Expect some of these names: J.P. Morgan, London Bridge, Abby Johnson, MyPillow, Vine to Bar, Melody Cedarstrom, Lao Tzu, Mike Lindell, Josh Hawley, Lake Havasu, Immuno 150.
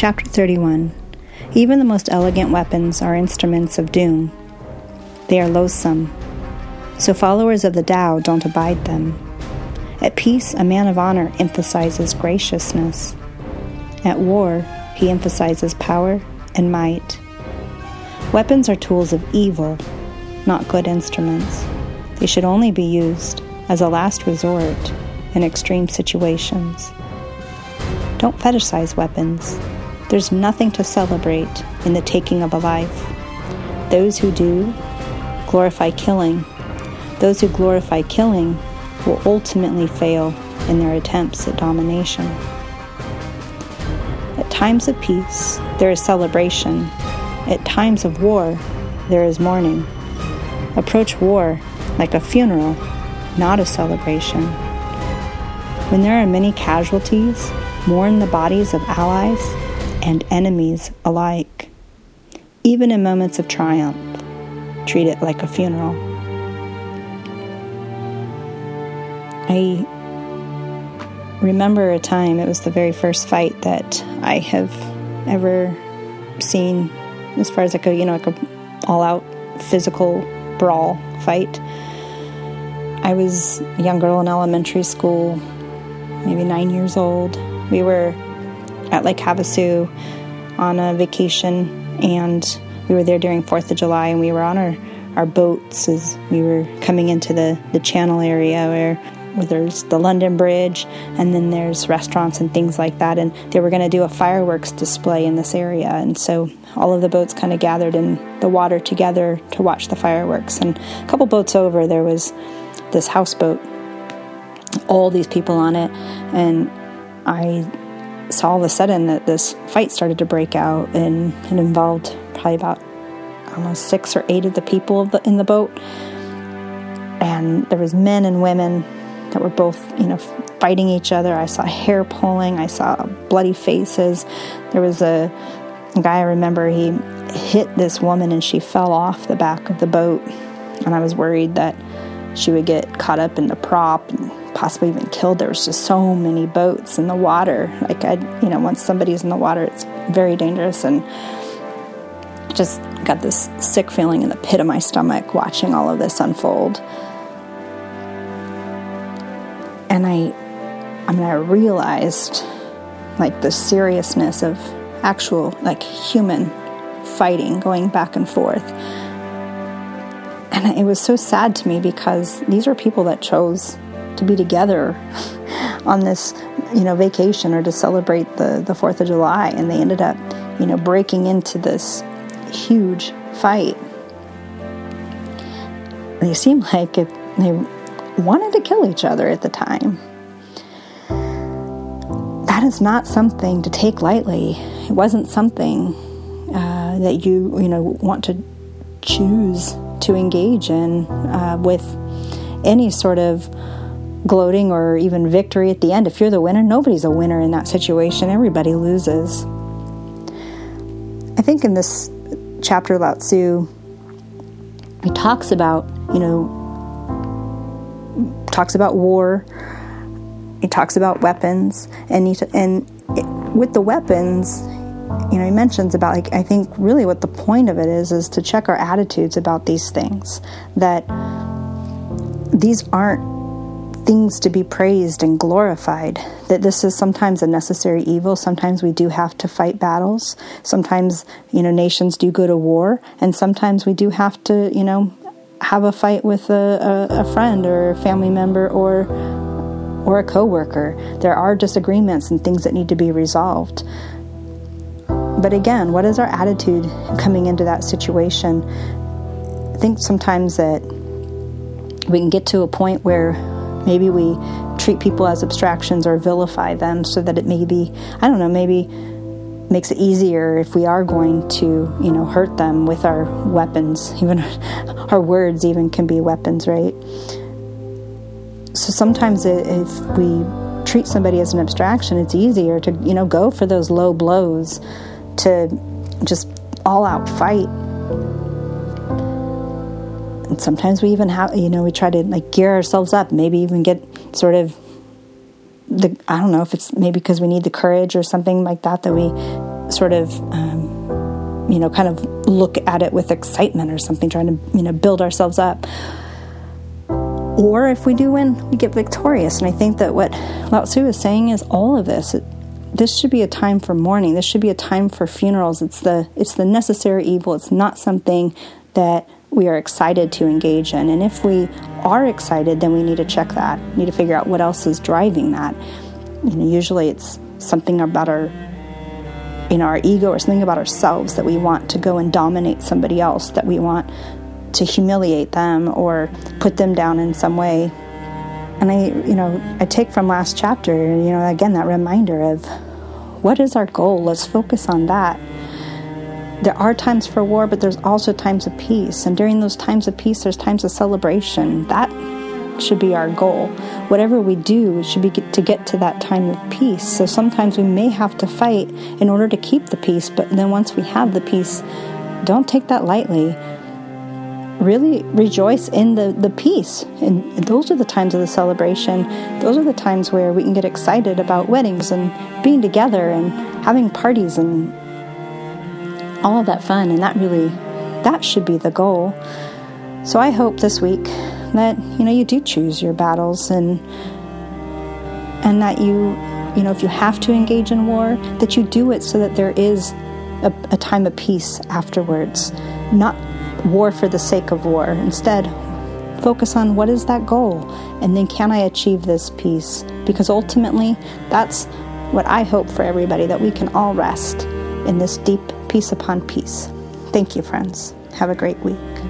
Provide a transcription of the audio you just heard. Chapter 31. Even the most elegant weapons are instruments of doom. They are loathsome, so followers of the Tao don't abide them. At peace, a man of honor emphasizes graciousness. At war, he emphasizes power and might. Weapons are tools of evil, not good instruments. They should only be used as a last resort in extreme situations. Don't fetishize weapons. There's nothing to celebrate in the taking of a life. Those who do glorify killing. Those who glorify killing will ultimately fail in their attempts at domination. At times of peace, there is celebration. At times of war, there is mourning. Approach war like a funeral, not a celebration. When there are many casualties, mourn the bodies of allies and enemies alike. Even in moments of triumph, treat it like a funeral. I remember a time, it was the very first fight that I have ever seen, as far as like a all-out physical brawl fight. I was a young girl in elementary school, maybe 9 years old. We were at Lake Havasu on a vacation, and we were there during 4th of July, and we were on our boats as we were coming into the channel area where there's the London Bridge, and then there's restaurants and things like that, and they were going to do a fireworks display in this area, and so all of the boats kind of gathered in the water together to watch the fireworks, and a couple boats over, there was this houseboat, all these people on it, and I saw all of a sudden that this fight started to break out, and it involved probably about almost 6 or 8 of the people in the boat, and there was men and women that were both, fighting each other. I saw hair pulling, I saw bloody faces. There was a guy I remember, he hit this woman and she fell off the back of the boat, and I was worried that she would get caught up in the prop and possibly even killed. There was just so many boats in the water. Once somebody's in the water, it's very dangerous, and just got this sick feeling in the pit of my stomach watching all of this unfold. And I realized the seriousness of actual human fighting going back and forth. And it was so sad to me because these are people that chose to be together on this, vacation or to celebrate the 4th of July. And they ended up, breaking into this huge fight. They seemed like they wanted to kill each other at the time. That is not something to take lightly. It wasn't something that you want to choose to engage in with any sort of gloating or even victory at the end. If you're the winner, nobody's a winner in that situation. Everybody loses. I think in this chapter, Lao Tzu, he talks about war. He talks about weapons, with the weapons, he mentions about, I think really what the point of it is to check our attitudes about these things, that these aren't things to be praised and glorified, that this is sometimes a necessary evil. Sometimes we do have to fight battles. Sometimes, nations do go to war, and sometimes we do have to, have a fight with a friend or a family member or a coworker. There are disagreements and things that need to be resolved. But again, what is our attitude coming into that situation? I think sometimes that we can get to a point where maybe we treat people as abstractions or vilify them so that it maybe makes it easier if we are going to, hurt them with our weapons. Even our words even can be weapons, right? So sometimes if we treat somebody as an abstraction, it's easier to, go for those low blows, to just all-out fight. And sometimes we even have, we try to gear ourselves up, maybe even get sort of I don't know if it's maybe because we need the courage or something like that, that we sort of, kind of look at it with excitement or something, trying to, build ourselves up. Or if we do win, we get victorious. And I think that what Lao Tzu is saying is all of this. This should be a time for mourning. This should be a time for funerals. It's the necessary evil. It's not something that we are excited to engage in. And if we are excited, then we need to check that. We need to figure out what else is driving that. Usually it's something about our ego or something about ourselves that we want to go and dominate somebody else, that we want to humiliate them or put them down in some way. And I take from last chapter, again, that reminder of what is our goal? Let's focus on that. There are times for war, but there's also times of peace. And during those times of peace, there's times of celebration. That should be our goal. Whatever we do, it should be to get to that time of peace. So sometimes we may have to fight in order to keep the peace, but then once we have the peace, don't take that lightly. Really rejoice in the peace. And those are the times of the celebration. Those are the times where we can get excited about weddings and being together and having parties and all of that fun. And that should be the goal. So I hope this week that, you do choose your battles and that you if you have to engage in war, that you do it so that there is a time of peace afterwards. Not war for the sake of war. Instead, focus on what is that goal, and then can I achieve this peace? Because ultimately, that's what I hope for everybody, that we can all rest in this deep peace upon peace. Thank you, friends. Have a great week.